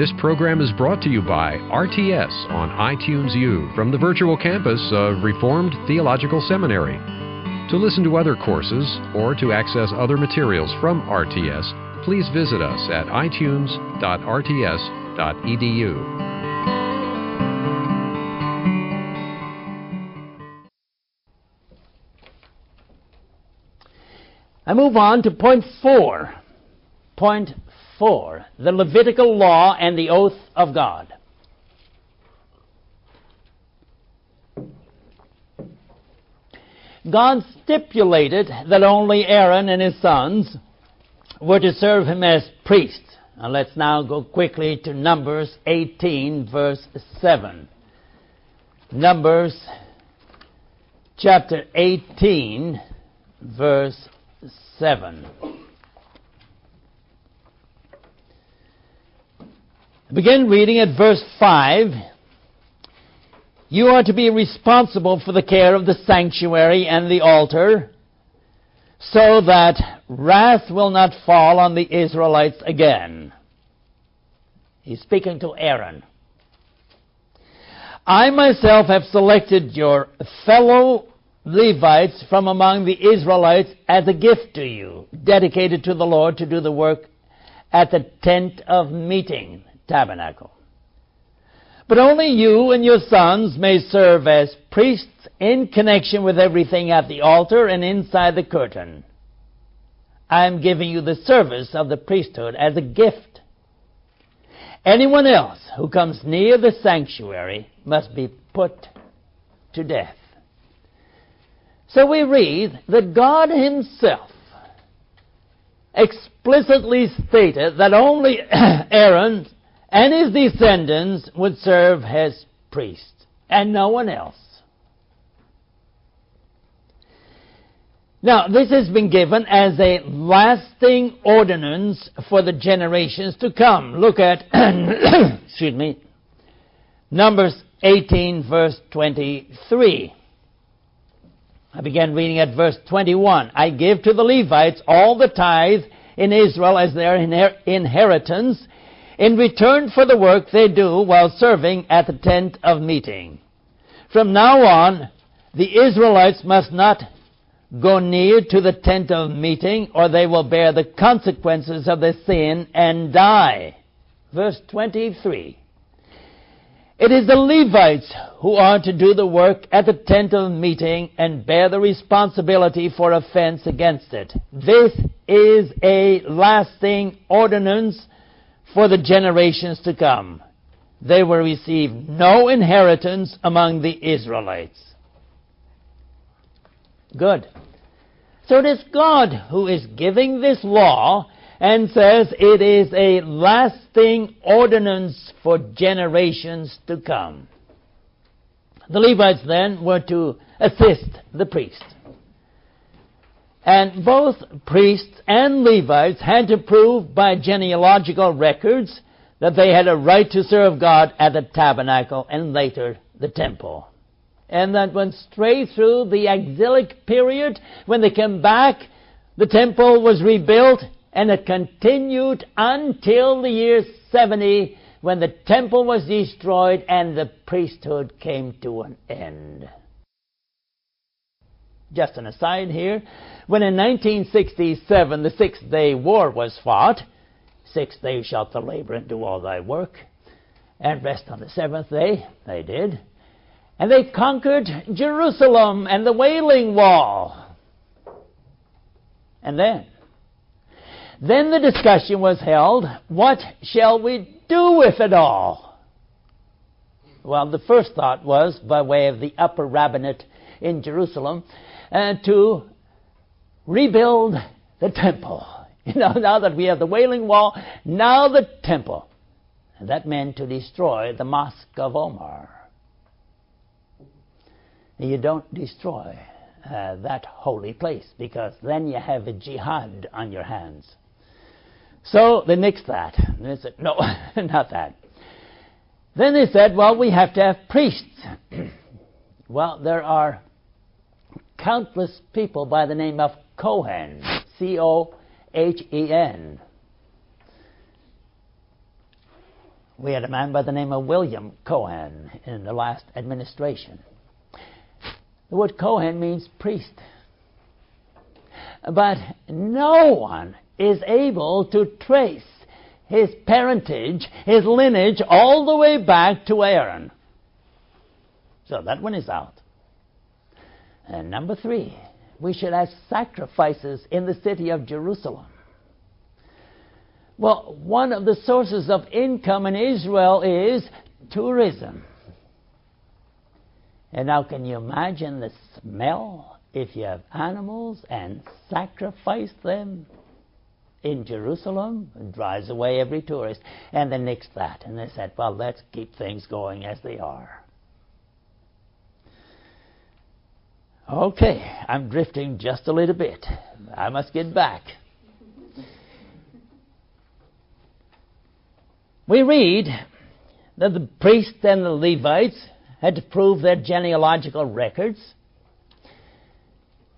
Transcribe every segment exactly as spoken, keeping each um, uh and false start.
This program is brought to you by R T S on iTunes U from the virtual campus of Reformed Theological Seminary. To listen to other courses or to access other materials from R T S, please visit us at itunes dot r t s dot e d u. I move on to point four. Point four, the Levitical law and the oath of God. God stipulated that only Aaron and his sons were to serve him as priests. Now let's now go quickly to Numbers eighteen, verse seven. Numbers chapter eighteen, verse seven. Seven. Begin reading at verse five. You are to be responsible for the care of the sanctuary and the altar, so that wrath will not fall on the Israelites again. He's speaking to Aaron. I myself have selected your fellow Levites from among the Israelites as a gift to you, dedicated to the Lord to do the work at the tent of meeting, tabernacle. But only you and your sons may serve as priests in connection with everything at the altar and inside the curtain. I am giving you the service of the priesthood as a gift. Anyone else who comes near the sanctuary must be put to death. So we read that God himself explicitly stated that only Aaron and his descendants would serve as priests, and no one else. Now, this has been given as a lasting ordinance for the generations to come. Look at excuse me, Numbers eighteen, verse twenty-three. I began reading at verse twenty-one. I give to the Levites all the tithe in Israel as their inher- inheritance in return for the work they do while serving at the tent of meeting. From now on, the Israelites must not go near to the tent of meeting, or they will bear the consequences of their sin and die. Verse twenty-three. It is the Levites who are to do the work at the tent of meeting and bear the responsibility for offense against it. This is a lasting ordinance for the generations to come. They will receive no inheritance among the Israelites. Good. So it is God who is giving this law and says it is a lasting ordinance for generations to come. The Levites then were to assist the priest. And both priests and Levites had to prove by genealogical records that they had a right to serve God at the tabernacle and later the temple. And that went straight through the exilic period. When they came back, the temple was rebuilt, and it continued until the year seventy, when the temple was destroyed and the priesthood came to an end. Just an aside here. When in nineteen sixty-seven the Six Day War was fought, six days shalt thou labor and do all thy work, and rest on the seventh day, they did. And they conquered Jerusalem and the Wailing Wall. And then, Then the discussion was held, what shall we do with it all? Well, the first thought was, by way of the upper rabbinate in Jerusalem, uh, to rebuild the temple. You know, now that we have the Wailing Wall, now the temple. And that meant to destroy the Mosque of Omar. You don't destroy uh, that holy place, because then you have a jihad on your hands. So they nixed that. They said, no, not that. Then they said, well, we have to have priests. Well, there are countless people by the name of Cohen, C O H E N. We had a man by the name of William Cohen in the last administration. The word Cohen means priest. But no one is able to trace his parentage, his lineage, all the way back to Aaron. So that one is out. And number three, we should have sacrifices in the city of Jerusalem. Well, one of the sources of income in Israel is tourism. And now can you imagine the smell if you have animals and sacrifice them in Jerusalem? It drives away every tourist. And they nixed that. And they said, well, let's keep things going as they are. Okay, I'm drifting just a little bit. I must get back. We read that the priests and the Levites had to prove their genealogical records.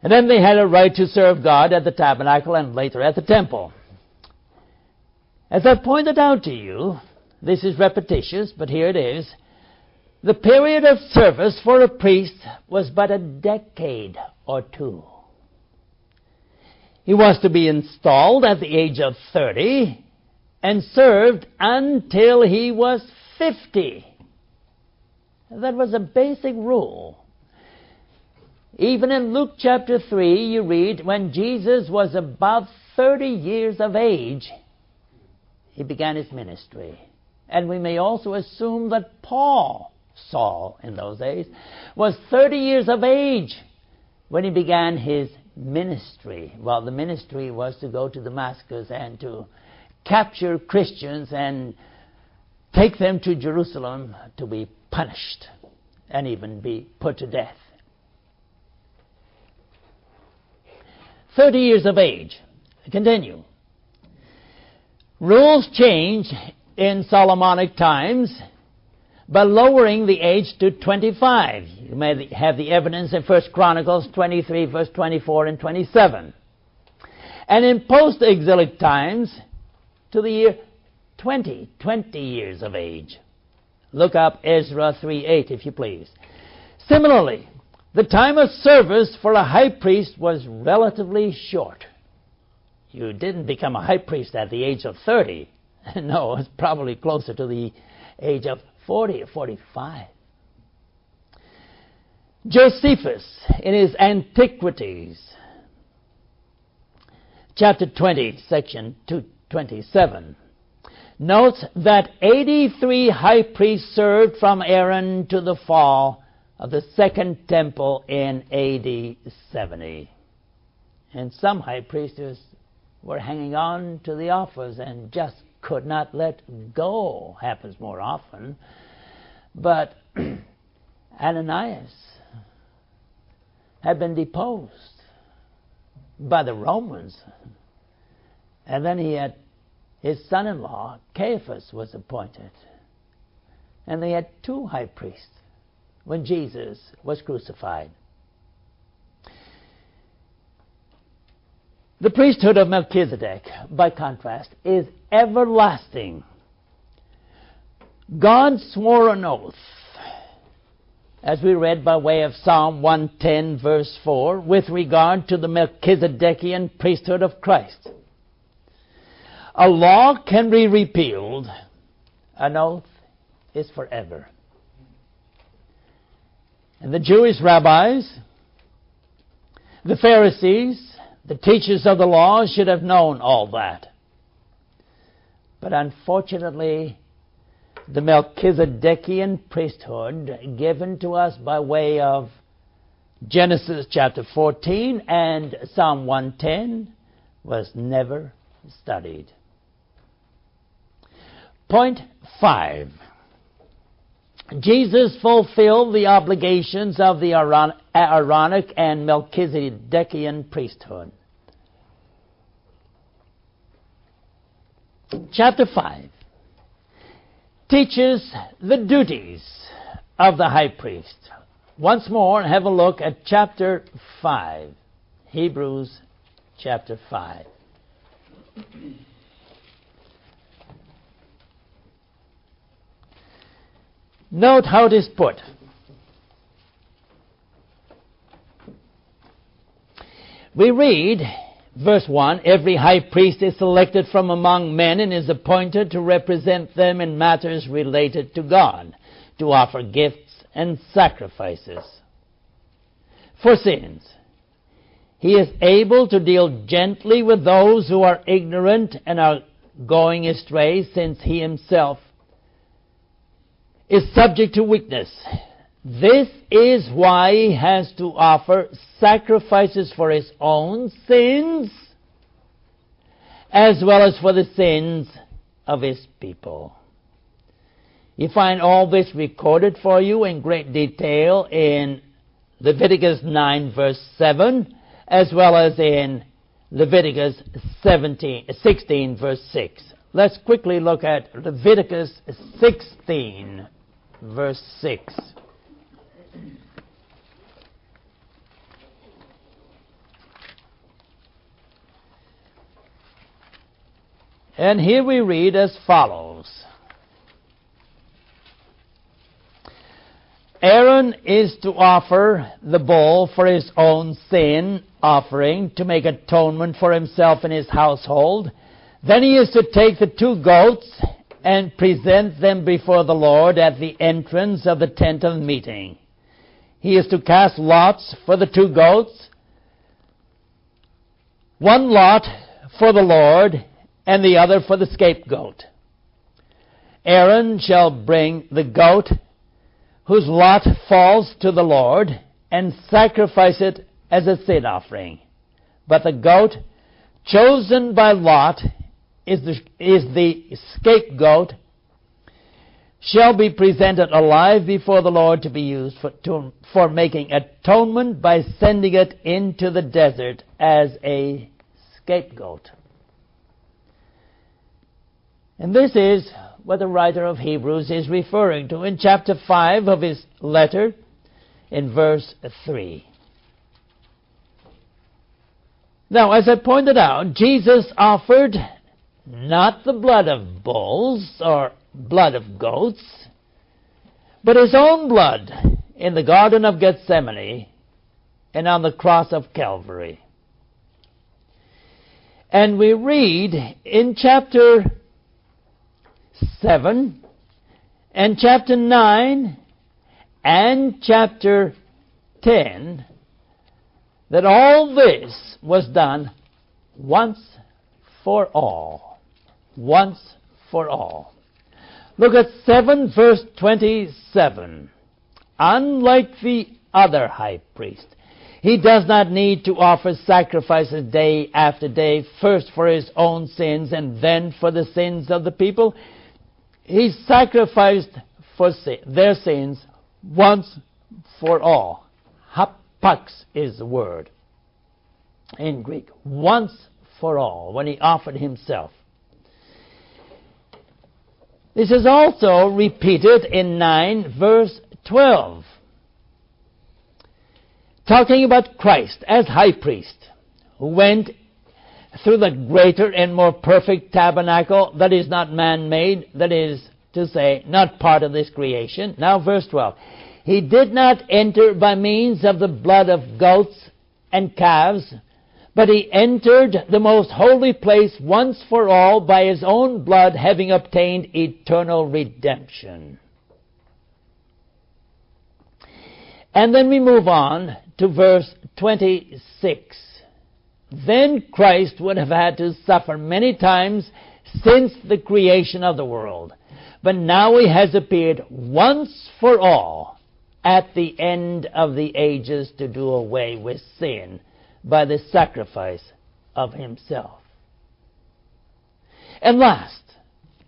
And then they had a right to serve God at the tabernacle and later at the temple. As I pointed out to you, this is repetitious, but here it is. The period of service for a priest was but a decade or two. He was to be installed at the age of thirty and served until he was fifty. That was a basic rule. Even in Luke chapter three, you read, when Jesus was about thirty years of age, he began his ministry. And we may also assume that Paul, Saul in those days, was thirty years of age when he began his ministry. Well, the ministry was to go to Damascus and to capture Christians and take them to Jerusalem to be punished and even be put to death. Thirty years of age. Continue. Rules changed in Solomonic times by lowering the age to twenty-five. You may have the evidence in First Chronicles twenty-three, verse twenty-four and twenty-seven. And in post-exilic times, to the year twenty, twenty years of age. Look up Ezra three eight, if you please. Similarly, the time of service for a high priest was relatively short. You didn't become a high priest at the age of thirty. No, it's probably closer to the age of forty or forty-five. Josephus, in his Antiquities, chapter twenty, section two twenty-seven, notes that eighty-three high priests served from Aaron to the fall of the second temple in A D seventy. And some high priests were hanging on to the office and just could not let go. Happens more often. But Ananias had been deposed by the Romans. And then he had his son-in-law, Caiaphas, was appointed. And they had two high priests when Jesus was crucified. The priesthood of Melchizedek, by contrast, is everlasting. God swore an oath, as we read by way of Psalm one ten, verse four, with regard to the Melchizedekian priesthood of Christ. A law can be repealed, an oath is forever. And the Jewish rabbis, the Pharisees, the teachers of the law should have known all that. But unfortunately, the Melchizedekian priesthood given to us by way of Genesis chapter fourteen and Psalm one ten was never studied. Point five. Jesus fulfilled the obligations of the Aaronic and Melchizedekian priesthood. Chapter five teaches the duties of the high priest. Once more, have a look at chapter five, Hebrews chapter five. Note how it is put. We read verse one, every high priest is selected from among men and is appointed to represent them in matters related to God, to offer gifts and sacrifices for sins. He is able to deal gently with those who are ignorant and are going astray, since he himself is subject to weakness. This is why he has to offer sacrifices for his own sins as well as for the sins of his people. You find all this recorded for you in great detail in Leviticus nine verse seven, as well as in Leviticus sixteen verse six. Let's quickly look at Leviticus sixteen verse six. And here we read as follows. Aaron is to offer the bull for his own sin offering to make atonement for himself and his household. Then he is to take the two goats and present them before the Lord at the entrance of the tent of meeting. He is to cast lots for the two goats, one lot for the Lord and the other for the scapegoat. Aaron shall bring the goat whose lot falls to the Lord and sacrifice it as a sin offering. But the goat chosen by lot is the, is the scapegoat, shall be presented alive before the Lord to be used for, to, for making atonement by sending it into the desert as a scapegoat. And this is what the writer of Hebrews is referring to in chapter five of his letter in verse three. Now, as I pointed out, Jesus offered not the blood of bulls or blood of goats, but his own blood in the Garden of Gethsemane and on the cross of Calvary. And we read in chapter seven and chapter nine and chapter ten that all this was done once for all. Once for all. Look at seven verse twenty-seven. Unlike the other high priest, he does not need to offer sacrifices day after day, first for his own sins and then for the sins of the people. He sacrificed for sin, their sins once for all. Hapax is the word in Greek. Once for all, when he offered himself. This is also repeated in nine verse twelve. Talking about Christ as high priest, who went through the greater and more perfect tabernacle that is not man-made, that is to say, not part of this creation. Now verse twelve. He did not enter by means of the blood of goats and calves, but he entered the most holy place once for all by his own blood, having obtained eternal redemption. And then we move on to verse twenty-six. Then Christ would have had to suffer many times since the creation of the world, but now he has appeared once for all at the end of the ages to do away with sin by the sacrifice of himself. And last,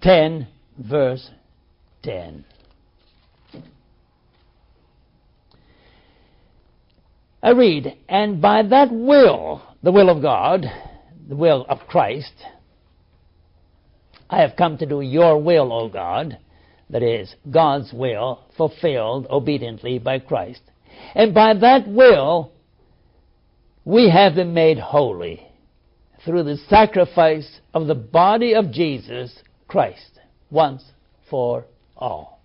ten verse ten. I read, and by that will, the will of God, the will of Christ, I have come to do your will, O God, that is, God's will, fulfilled obediently by Christ. And by that will, we have been made holy through the sacrifice of the body of Jesus Christ, once for all.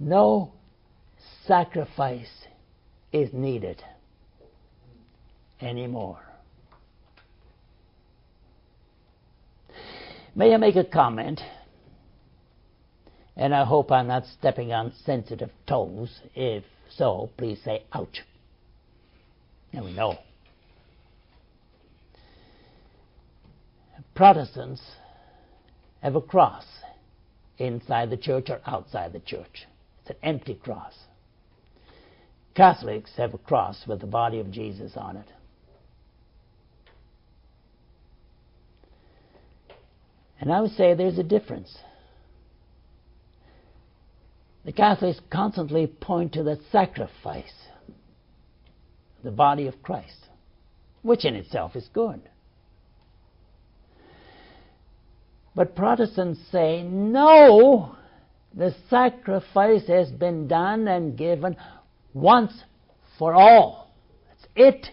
No sacrifice is needed anymore. May I make a comment? And I hope I'm not stepping on sensitive toes. If so, please say, ouch. And we know. Protestants have a cross inside the church or outside the church. It's an empty cross. Catholics have a cross with the body of Jesus on it. And I would say there's a difference. The Catholics constantly point to the sacrifice, the body of Christ, which in itself is good. But Protestants say, no, the sacrifice has been done and given once for all. That's it.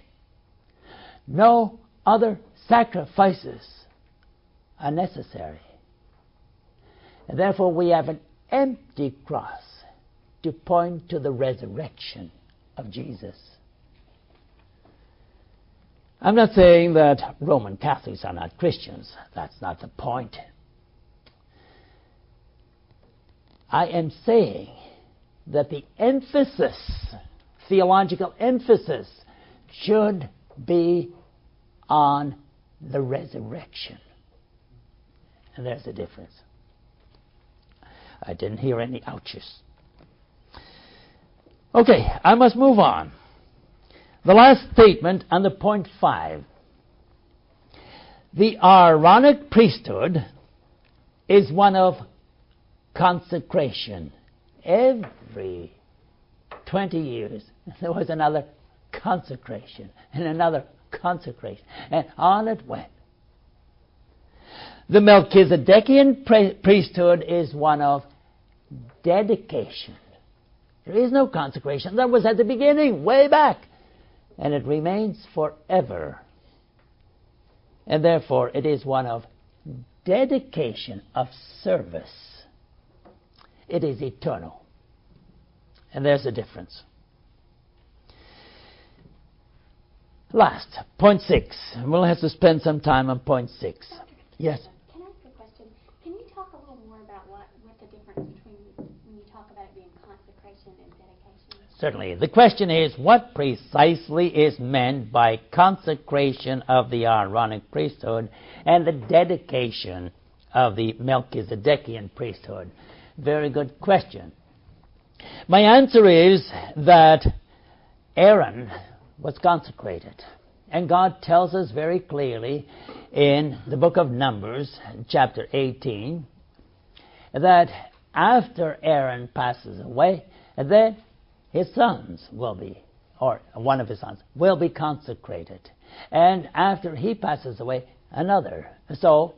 No other sacrifices are necessary. And therefore we have an empty cross to point to the resurrection of Jesus. I'm not saying that Roman Catholics are not Christians. That's not the point. I am saying that the emphasis, theological emphasis, should be on the resurrection. And there's a difference. I didn't hear any ouches. Okay, I must move on. The last statement under point five. The Aaronic priesthood is one of consecration. Every twenty years there was another consecration and another consecration, and on it went. The Melchizedekian priesthood is one of dedication. There is no consecration. That was at the beginning, way back. And it remains forever. And therefore, it is one of dedication, of service. It is eternal. And there's a difference. Last, point six. We'll have to spend some time on point six. Doctor, yes? Can I ask a question? Can you talk a little more about what, what the difference between when you talk about it being consecration and dedication? Certainly. The question is, what precisely is meant by consecration of the Aaronic priesthood and the dedication of the Melchizedekian priesthood? Very good question. My answer is that Aaron was consecrated. And God tells us very clearly in the book of Numbers, chapter eighteen, that after Aaron passes away, then his sons will be, or one of his sons, will be consecrated. And after he passes away, another. So,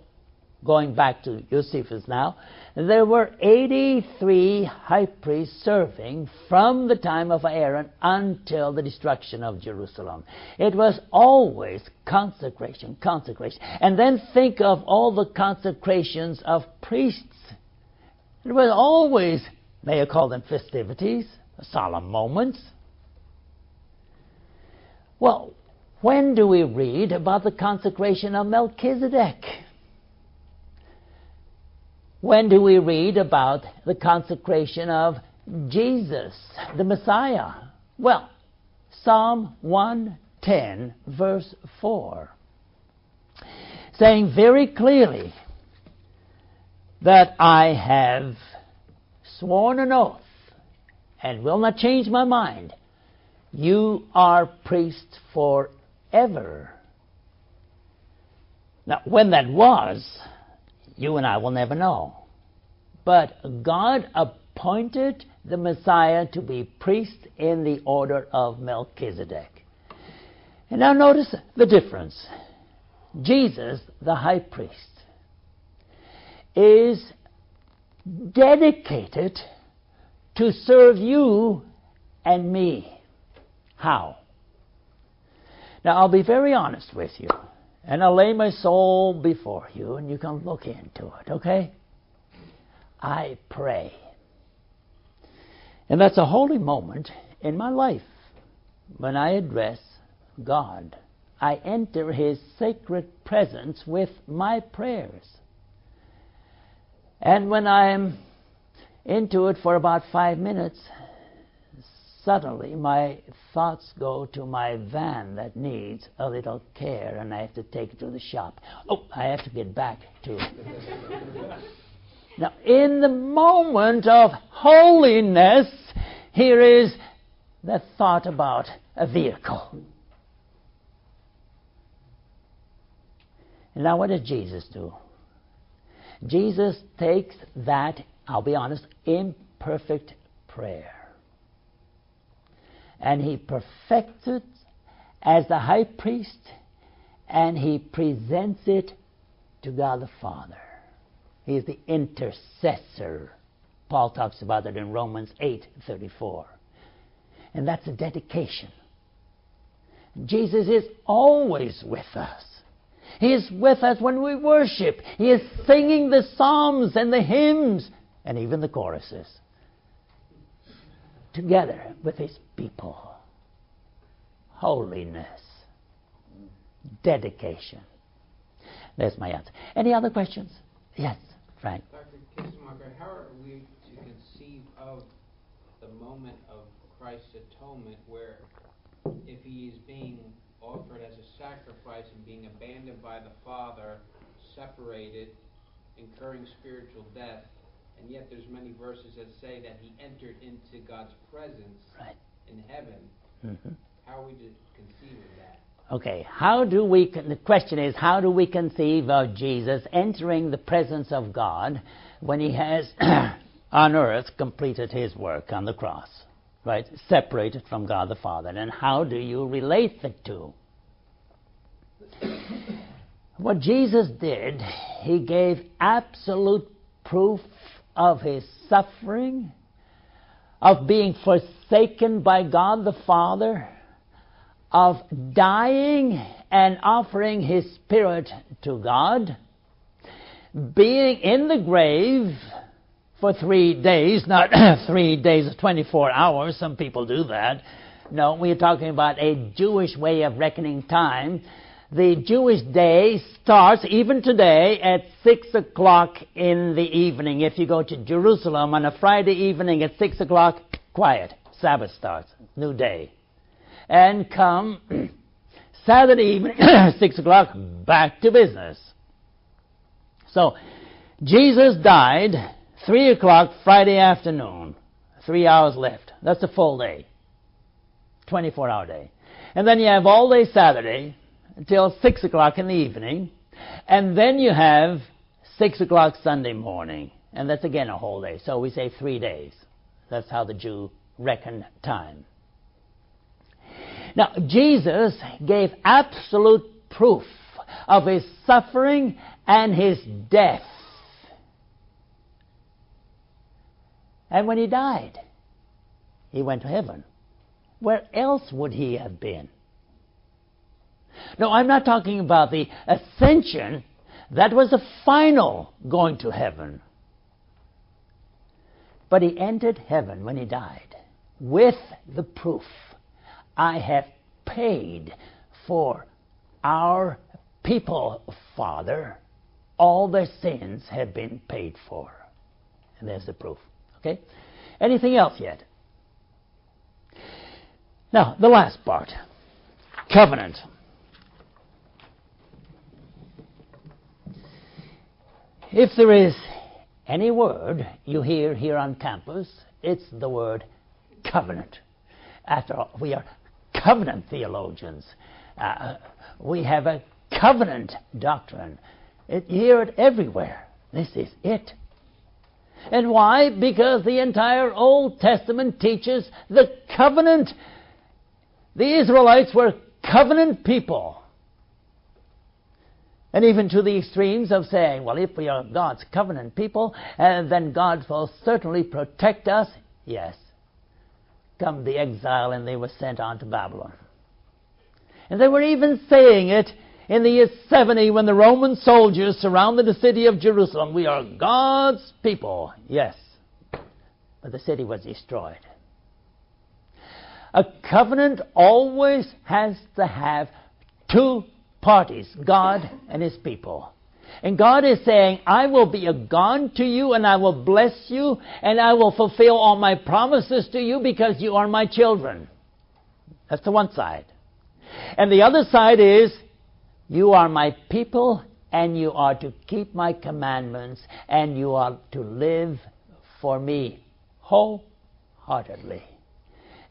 going back to Josephus now, there were eighty-three high priests serving from the time of Aaron until the destruction of Jerusalem. It was always consecration, consecration. And then think of all the consecrations of priests. It was always, may I call them festivities, solemn moments. Well, when do we read about the consecration of Melchizedek? When do we read about the consecration of Jesus, the Messiah? Well, Psalm one ten, verse four, saying very clearly that I have sworn an oath and will not change my mind. You are priest forever. Now, when that was, you and I will never know. But God appointed the Messiah to be priest in the order of Melchizedek. And now notice the difference. Jesus, the high priest, is dedicated to serve you and me. How? Now I'll be very honest with you. And I'll lay my soul before you, and you can look into it, okay? I pray. And that's a holy moment in my life when I address God. I enter His sacred presence with my prayers. And when I am into it for about five minutes, suddenly my thoughts go to my van that needs a little care, and I have to take it to the shop. Oh, I have to get back to it. Now, in the moment of holiness, here is the thought about a vehicle. And now, what does Jesus do? Jesus takes that, I'll be honest, imperfect prayer, and He perfects it as the high priest, and He presents it to God the Father. He is the intercessor. Paul talks about it in Romans eight thirty-four. And that's a dedication. Jesus is always with us. He is with us when we worship. He is singing the psalms and the hymns and even the choruses together with His people. Holiness. Dedication. There's my answer. Any other questions? Yes, Frank. Doctor Kistemaker, how are we to conceive of the moment of Christ's atonement where if He is being offered as a sacrifice and being abandoned by the Father, separated, incurring spiritual death, and yet there's many verses that say that He entered into God's presence right. in heaven. Mm-hmm. How are we to conceive of that? Okay, how do we, the question is, how do we conceive of Jesus entering the presence of God when He has, on earth, completed His work on the cross? Right? Separated from God the Father. And how do you relate the two? What Jesus did, He gave absolute proof of His suffering, of being forsaken by God the Father, of dying and offering His Spirit to God, being in the grave for three days, not three days, twenty-four hours. Some people do that. No, we're talking about a Jewish way of reckoning time. The Jewish day starts, even today, at six o'clock in the evening. If you go to Jerusalem on a Friday evening at six o'clock, quiet. Sabbath starts. New day. And come Saturday evening, six o'clock, back to business. So, Jesus died three o'clock Friday afternoon. Three hours left. That's a full day. twenty-four hour day. And then you have all day Saturday until six o'clock in the evening. And then you have six o'clock Sunday morning. And that's again a whole day. So we say three days. That's how the Jew reckoned time. Now, Jesus gave absolute proof of His suffering and His death. And when He died, He went to heaven. Where else would He have been? No, I'm not talking about the ascension. That was the final going to heaven. But He entered heaven when He died with the proof, I have paid for our people, Father. All their sins have been paid for. And there's the proof. Okay? Anything else yet? Now, the last part. Covenant. If there is any word you hear here on campus, it's the word covenant. After all, we are covenant theologians. Uh, we have a covenant doctrine. It, you hear it everywhere. This is it. And why? Because the entire Old Testament teaches the covenant. The Israelites were covenant people. And even to the extremes of saying, well, if we are God's covenant people, uh, then God will certainly protect us. Yes. Come the exile, and they were sent on to Babylon. And they were even saying it in the year seventy when the Roman soldiers surrounded the city of Jerusalem. We are God's people. Yes. But the city was destroyed. A covenant always has to have two parties, God and His people. And God is saying, I will be a God to you, and I will bless you, and I will fulfill all my promises to you because you are my children. That's the one side. And the other side is, you are my people, and you are to keep my commandments, and you are to live for me wholeheartedly.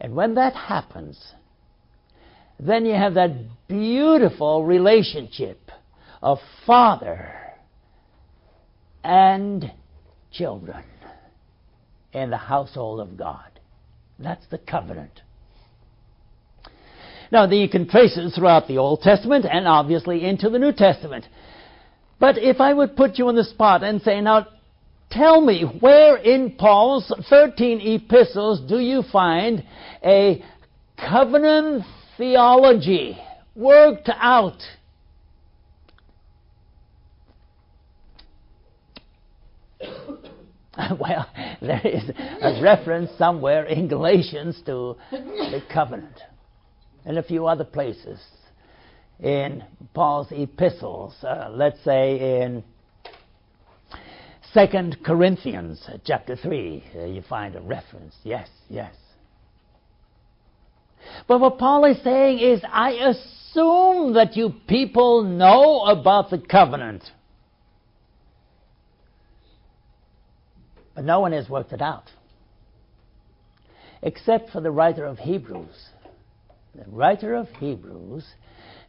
And when that happens, then you have that beautiful relationship of father and children in the household of God. That's the covenant. Now, you can trace it throughout the Old Testament and obviously into the New Testament. But if I would put you on the spot and say, now, tell me, where in Paul's thirteen epistles do you find a covenant theology worked out? Well, there is a reference somewhere in Galatians to the covenant, and a few other places in Paul's epistles. Uh, let's say in Second Corinthians uh, chapter three, uh, you find a reference. Yes, yes. But what Paul is saying is, I assume that you people know about the covenant. But no one has worked it out, except for the writer of Hebrews. The writer of Hebrews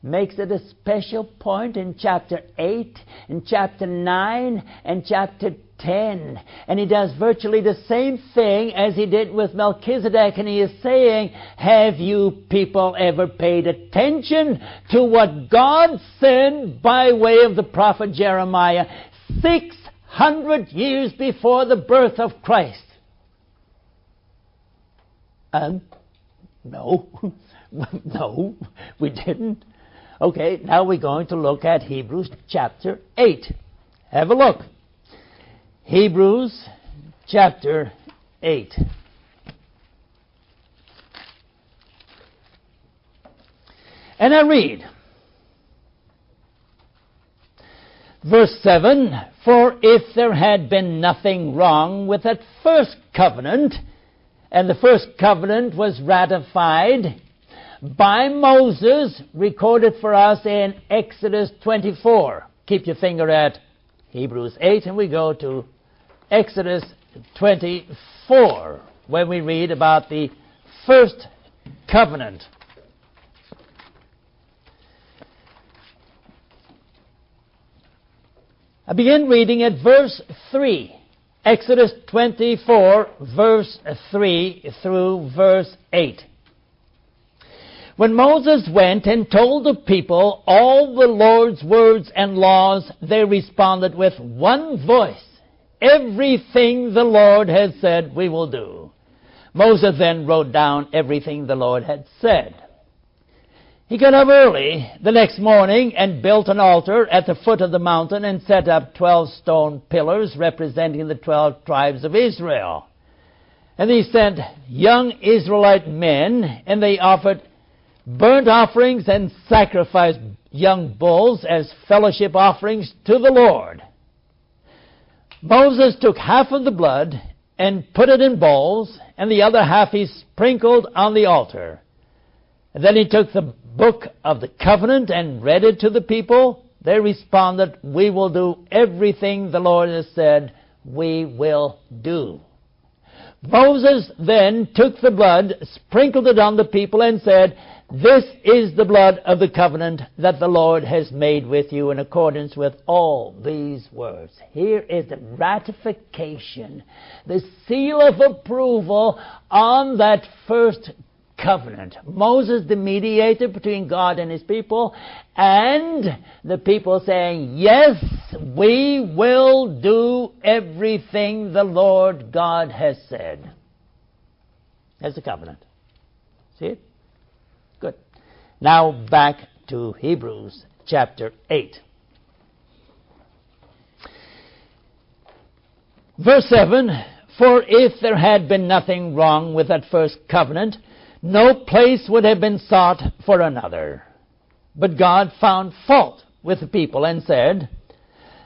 makes it a special point in chapter eight, in chapter nine, and chapter ten. And he does virtually the same thing as he did with Melchizedek. And he is saying, have you people ever paid attention to what God said by way of the prophet Jeremiah six hundred years before the birth of Christ? And no. No, we didn't. Okay, now we're going to look at Hebrews chapter eight. Have a look. Hebrews chapter eight. And I read verse seven, for if there had been nothing wrong with that first covenant, and the first covenant was ratified by Moses, recorded for us in Exodus twenty-four. Keep your finger at Hebrews eight, and we go to Exodus twenty-four, when we read about the first covenant. I begin reading at verse three. Exodus twenty-four, verse three through verse eight. When Moses went and told the people all the Lord's words and laws, they responded with one voice, everything the Lord has said we will do. Moses then wrote down everything the Lord had said. He got up early the next morning and built an altar at the foot of the mountain and set up twelve stone pillars representing the twelve tribes of Israel. And he sent young Israelite men, and they offered burnt offerings and sacrificed young bulls as fellowship offerings to the Lord. Moses took half of the blood and put it in bowls, and the other half he sprinkled on the altar. And then he took the book of the covenant and read it to the people. They responded, we will do everything the Lord has said we will do. Moses then took the blood, sprinkled it on the people, and said, this is the blood of the covenant that the Lord has made with you in accordance with all these words. Here is the ratification, the seal of approval on that first covenant. Moses, the mediator between God and his people, and the people saying, yes, we will do everything the Lord God has said. That's the covenant. See it? Good. Now back to Hebrews chapter eight. Verse seven, for if there had been nothing wrong with that first covenant, No place would have been sought for another. But God found fault with the people and said,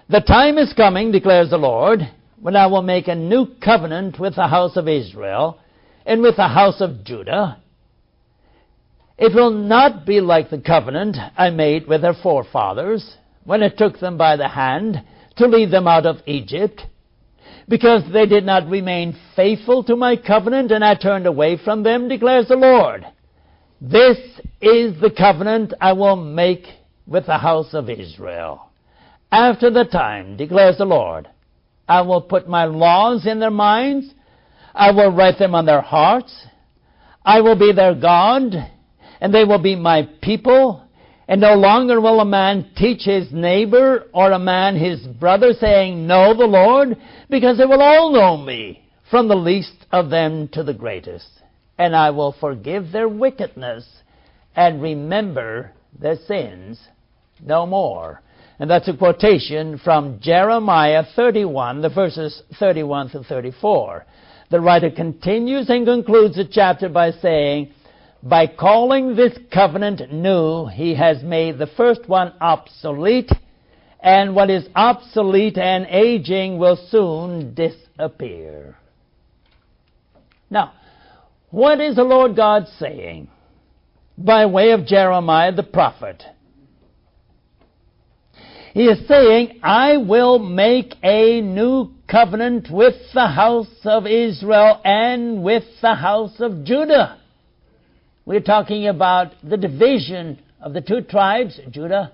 "The time is coming, declares the Lord, when I will make a new covenant with the house of Israel and with the house of Judah. It will not be like the covenant I made with their forefathers when I took them by the hand to lead them out of Egypt, because they did not remain faithful to my covenant, and I turned away from them, declares the Lord. This is the covenant I will make with the house of Israel. After the time, declares the Lord, I will put my laws in their minds. I will write them on their hearts. I will be their God, and they will be my people. And no longer will a man teach his neighbor or a man his brother, saying, 'Know the Lord,' because they will all know me, from the least of them to the greatest. And I will forgive their wickedness and remember their sins no more." And that's a quotation from Jeremiah thirty-one, the verses thirty-one to thirty-four. The writer continues and concludes the chapter by saying, "By calling this covenant new, he has made the first one obsolete, and what is obsolete and aging will soon disappear." Now, what is the Lord God saying by way of Jeremiah the prophet? He is saying, "I will make a new covenant with the house of Israel and with the house of Judah." We're talking about the division of the two tribes, Judah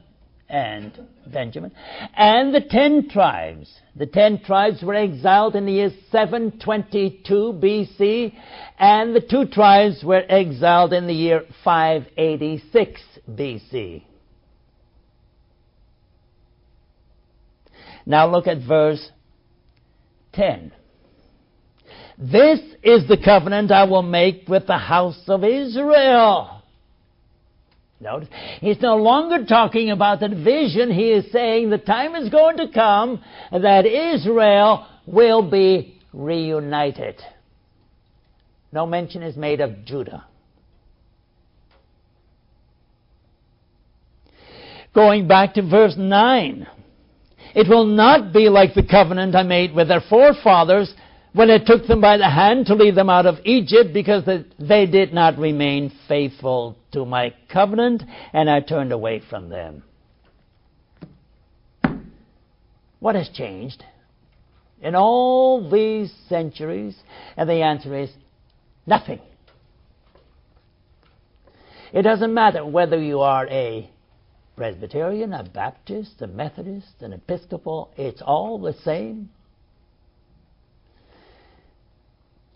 and Benjamin, and the ten tribes. The ten tribes were exiled in the year seven twenty-two B C, and the two tribes were exiled in the year five eighty-six B C. Now look at verse ten. "This is the covenant I will make with the house of Israel." Notice, he's no longer talking about the division. He is saying the time is going to come that Israel will be reunited. No mention is made of Judah. Going back to verse nine. "It will not be like the covenant I made with their forefathers when I took them by the hand to lead them out of Egypt, because they did not remain faithful to my covenant, and I turned away from them." What has changed in all these centuries? And the answer is nothing. It doesn't matter whether you are a Presbyterian, a Baptist, a Methodist, an Episcopal, it's all the same.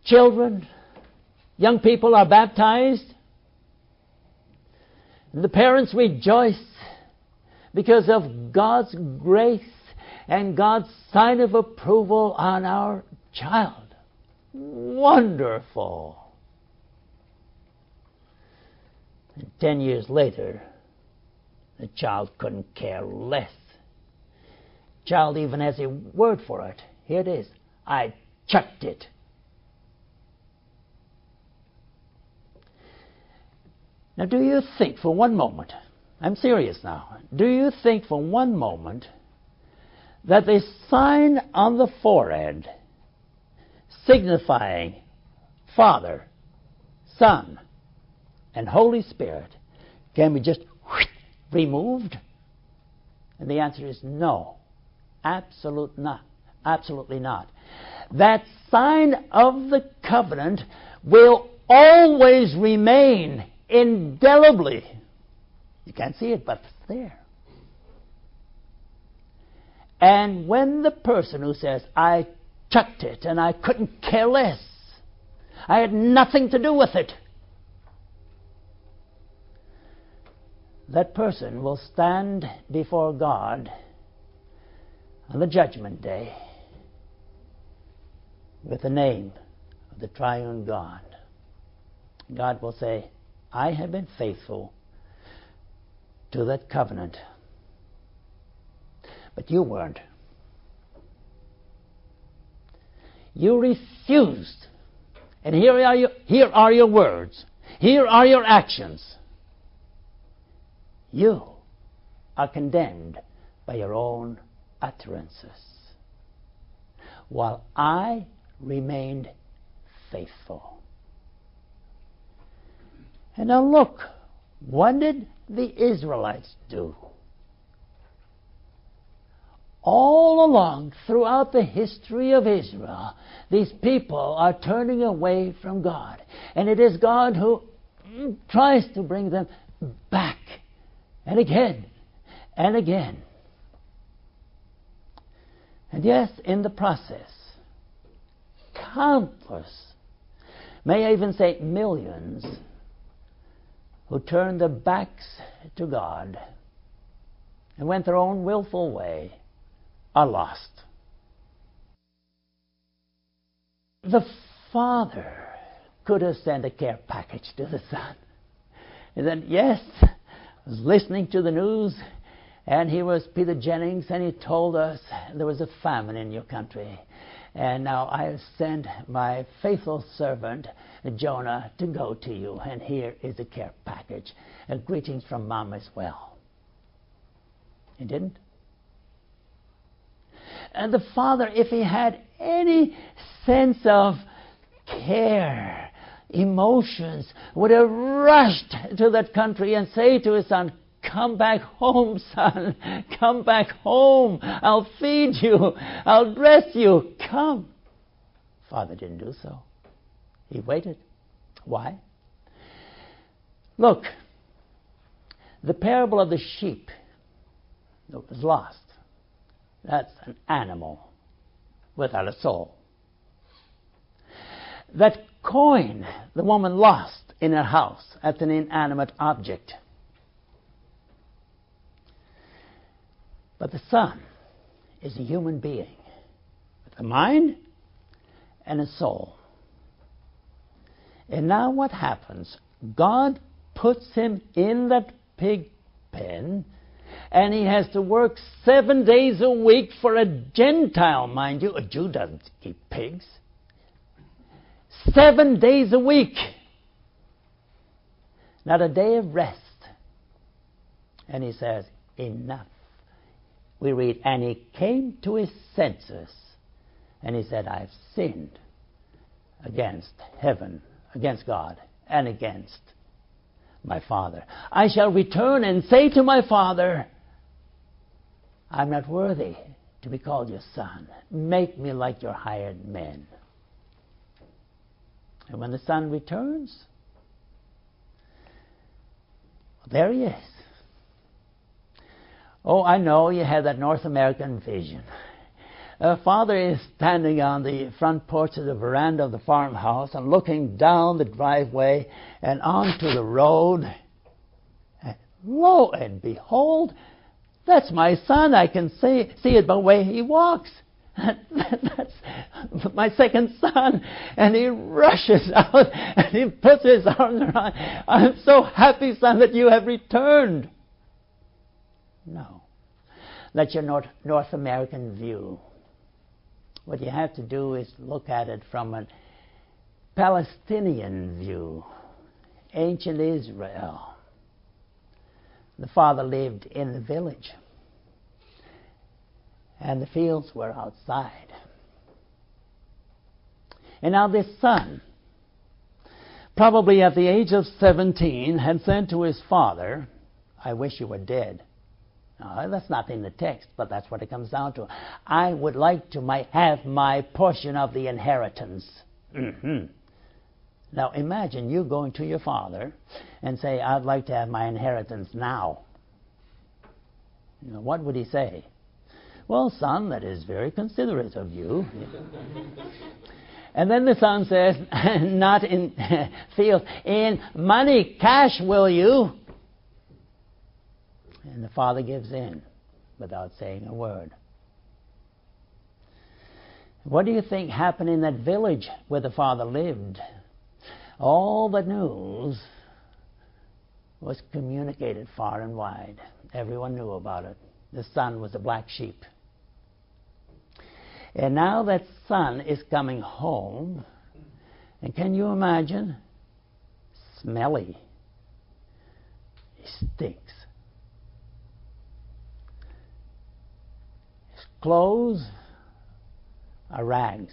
Children, young people are baptized, and the parents rejoice because of God's grace and God's sign of approval on our child. Wonderful! And ten years later, the child couldn't care less. Child even has a word for it. Here it is: "I chucked it." Now, do you think for one moment, I'm serious now, do you think for one moment that the sign on the forehead signifying Father, Son, and Holy Spirit can be just removed? And the answer is no, absolute not, absolutely not. That sign of the covenant will always remain indelibly. You can't see it, but it's there. And when the person who says, "I chucked it and I couldn't care less, I had nothing to do with it," that person will stand before God on the judgment day with the name of the triune God. God will say, "I have been faithful to that covenant, but you weren't. You refused. And here are your, here are your words. Here are your actions. You are condemned by your own utterances, while I remained faithful. And now look, what did the Israelites do? All along, throughout the history of Israel, these people are turning away from God. And it is God who tries to bring them back, and again, and again. And yes, in the process, countless, may I even say millions, who turned their backs to God and went their own willful way, are lost. The Father could have sent a care package to the Son. And then, yes, I was listening to the news, and he was Peter Jennings, and he told us there was a famine in your country. And now I have sent my faithful servant, Jonah, to go to you. And here is a care package. And greetings from Mom as well. He didn't. And the Father, if he had any sense of care, emotions, would have rushed to that country and say to his son, "Come back home, son. Come back home. I'll feed you. I'll dress you. Come." Father didn't do so. He waited. Why? Look, the parable of the sheep that was lost. That's an animal without a soul. That coin the woman lost in her house, that's an inanimate object. But the Son is a human being with a mind and a soul. And now what happens? God puts him in that pig pen, and he has to work seven days a week for a Gentile, mind you. A Jew doesn't eat pigs. Seven days a week. Not a day of rest. And he says, enough. We read, and he came to his senses, and he said, I've sinned against heaven, against God, and against my Father. I shall return and say to my Father, I'm not worthy to be called your son. Make me like your hired men. And when the Son returns, there he is. Oh, I know you had that North American vision. Uh, Father is standing on the front porch of the veranda of the farmhouse and looking down the driveway and onto the road. And lo and behold, that's my son. I can see, see it by the way he walks. That's my second son. And he rushes out and he puts his arms around. I'm so happy, son, that you have returned. No. That's your North, North American view. What you have to do is look at it from a Palestinian view, ancient Israel. The Father lived in the village, and the fields were outside. And now this son, probably at the age of seventeen, had said to his father, I wish you were dead. No, that's not in the text, but that's what it comes down to. I would like to my, have my portion of the inheritance. Mm-hmm. Now imagine you going to your father and say, I'd like to have my inheritance now. Now what would he say? Well, son, that is very considerate of you. And then the son says, not in fields, in money, cash, will you? And the father gives in without saying a word. What do you think happened in that village where the father lived? All the news was communicated far and wide. Everyone knew about it. The son was a black sheep. And now that son is coming home, and can you imagine? smelly. He stinks. His clothes are rags.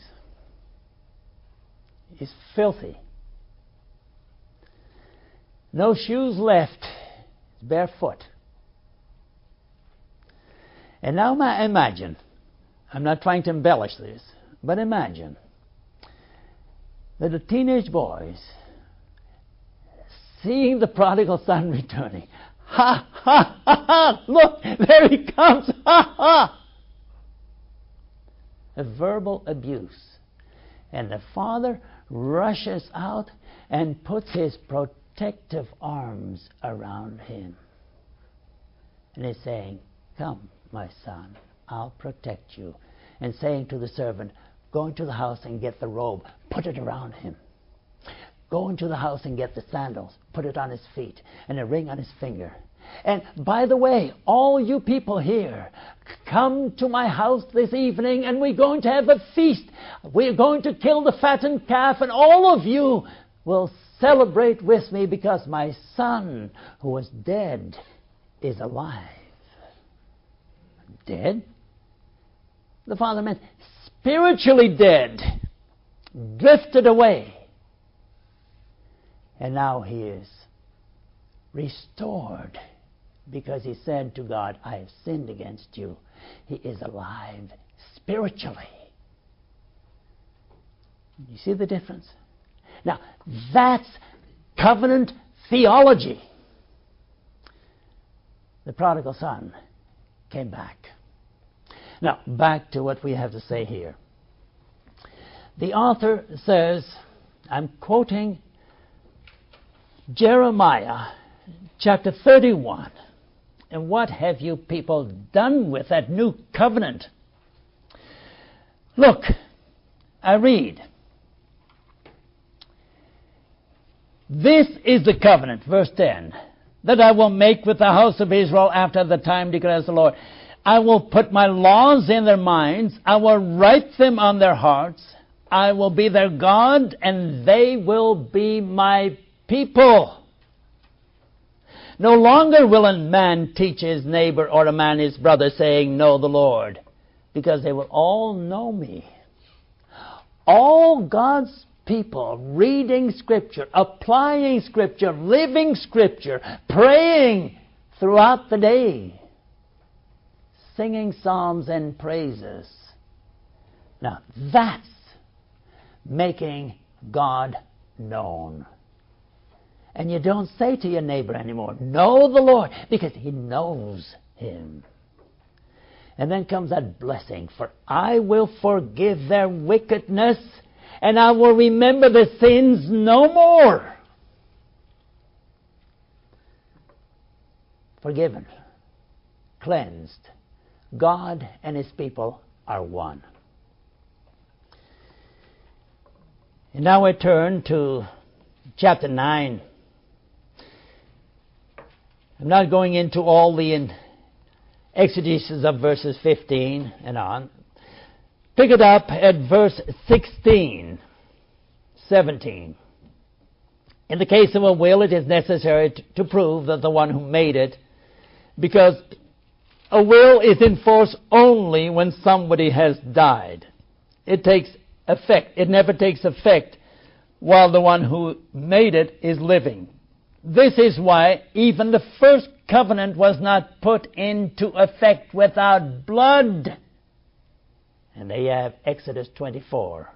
He's filthy. No shoes left. He's barefoot. And now imagine, I'm not trying to embellish this, but imagine that the teenage boys, seeing the prodigal son returning, ha, ha, ha, ha, look, there he comes, ha, ha. A verbal abuse. And the father rushes out and puts his protective arms around him. And he's saying, come, my son, I'll protect you. And saying to the servant, go into the house and get the robe, put it around him. Go into the house and get the sandals, put it on his feet, and a ring on his finger. And by the way, all you people here, come to my house this evening and we're going to have a feast. We're going to kill the fattened calf and all of you will celebrate with me because my son who was dead is alive. Dead? The father meant spiritually dead, drifted away. And now he is restored because he said to God, I have sinned against you. He is alive spiritually. You see the difference? Now, that's covenant theology. The prodigal son came back. Now, back to what we have to say here. The author says, I'm quoting Jeremiah chapter thirty-one. And what have you people done with that new covenant? Look, I read. This is the covenant, verse ten, that I will make with the house of Israel after the time, declares the Lord. I will put my laws in their minds. I will write them on their hearts. I will be their God, and they will be my people. No longer will a man teach his neighbor or a man his brother, saying, know the Lord, because they will all know me. All God's people reading Scripture, applying Scripture, living Scripture, praying throughout the day, singing psalms and praises. Now that's making God known. And you don't say to your neighbor anymore, know the Lord, because he knows him. And then comes that blessing, for I will forgive their wickedness, and I will remember the sins no more. Forgiven, cleansed, God and his people are one. And now we turn to chapter nine. I'm not going into all the exegesis of verses fifteen and on. Pick it up at verse sixteen, seventeen. In the case of a will, it is necessary to prove that the one who made it, because a will is in force only when somebody has died. It takes effect. It never takes effect while the one who made it is living. This is why even the first covenant was not put into effect without blood. And they have Exodus twenty-four.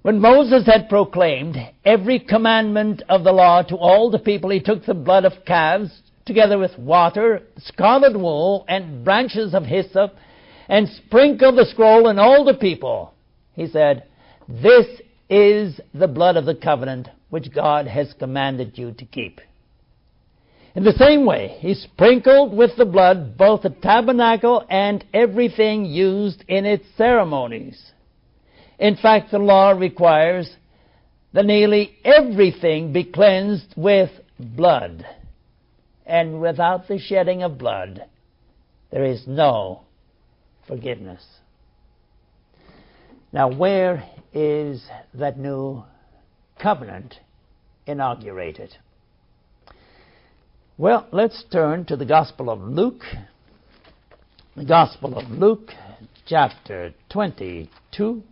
When Moses had proclaimed every commandment of the law to all the people, he took the blood of calves, together with water, scarlet wool, and branches of hyssop, and sprinkled the scroll on all the people. He said, this is the blood of the covenant which God has commanded you to keep. In the same way, he sprinkled with the blood both the tabernacle and everything used in its ceremonies. In fact, the law requires that nearly everything be cleansed with blood. And without the shedding of blood, there is no forgiveness. Now, where is that new covenant inaugurated. Well, let's turn to the Gospel of Luke. The Gospel of Luke, chapter twenty-two.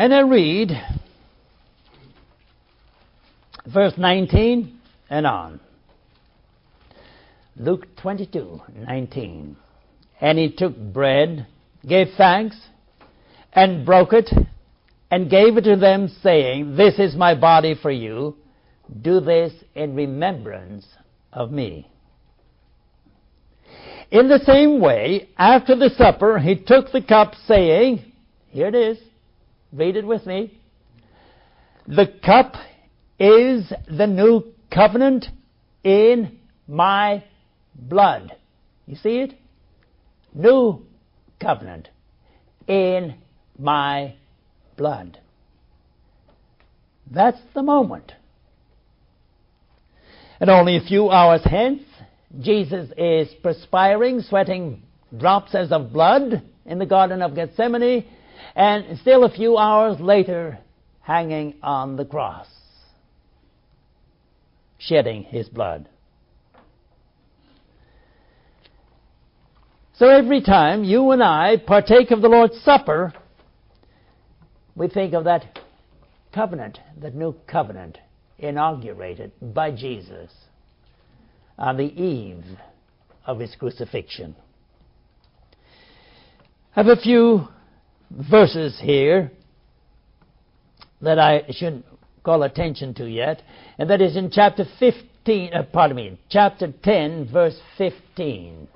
And I read verse nineteen and on. Luke twenty-two, nineteen. And he took bread, gave thanks, and broke it, and gave it to them, saying, "This is my body for you. Do this in remembrance of me." In the same way, after the supper, he took the cup, saying, here it is, read it with me. "The cup is the new covenant in my blood." You see it? New covenant in my blood. That's the moment. And only a few hours hence, Jesus is perspiring, sweating drops as of blood in the Garden of Gethsemane, and still a few hours later, hanging on the cross, shedding his blood. So every time you and I partake of the Lord's Supper, we think of that covenant, that new covenant inaugurated by Jesus on the eve of his crucifixion. I have a few verses here that I shouldn't call attention to yet, and that is in chapter fifteen. Uh, pardon me, chapter ten, verse fifteen.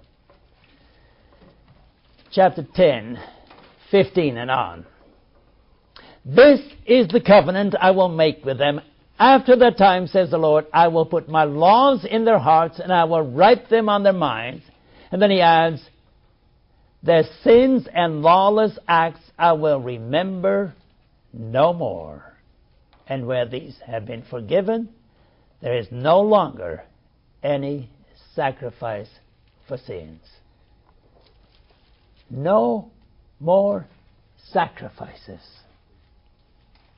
Chapter ten, fifteen and on. "This is the covenant I will make with them after that time, says the Lord. I will put my laws in their hearts, and I will write them on their minds." And then he adds, "Their sins and lawless acts I will remember no more. And where these have been forgiven, there is no longer any sacrifice for sins." No more sacrifices.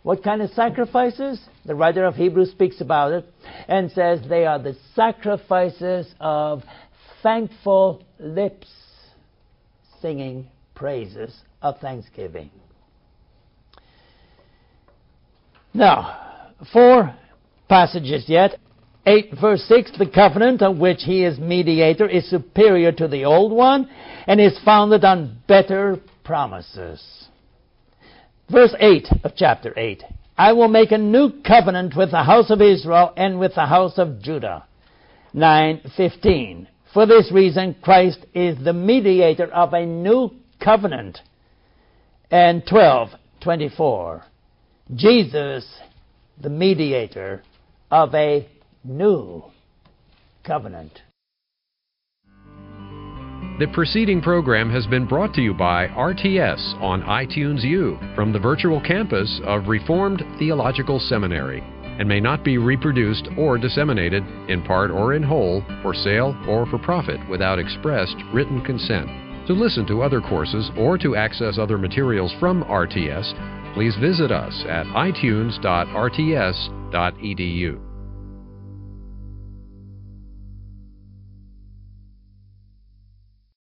What kind of sacrifices? The writer of Hebrews speaks about it and says they are the sacrifices of thankful lips, singing praises of thanksgiving. Now, four passages yet. eight verse six, "The covenant of which he is mediator is superior to the old one and is founded on better promises." Verse eight of chapter eight, "I will make a new covenant with the house of Israel and with the house of Judah." nine fifteen, "For this reason, Christ is the mediator of a new covenant." And twelve twenty-four, "Jesus, the mediator of a new covenant." The preceding program has been brought to you by R T S on iTunes U from the virtual campus of Reformed Theological Seminary, and may not be reproduced or disseminated, in part or in whole, for sale or for profit without expressed written consent. To listen to other courses or to access other materials from R T S, please visit us at i tunes dot r t s dot e d u.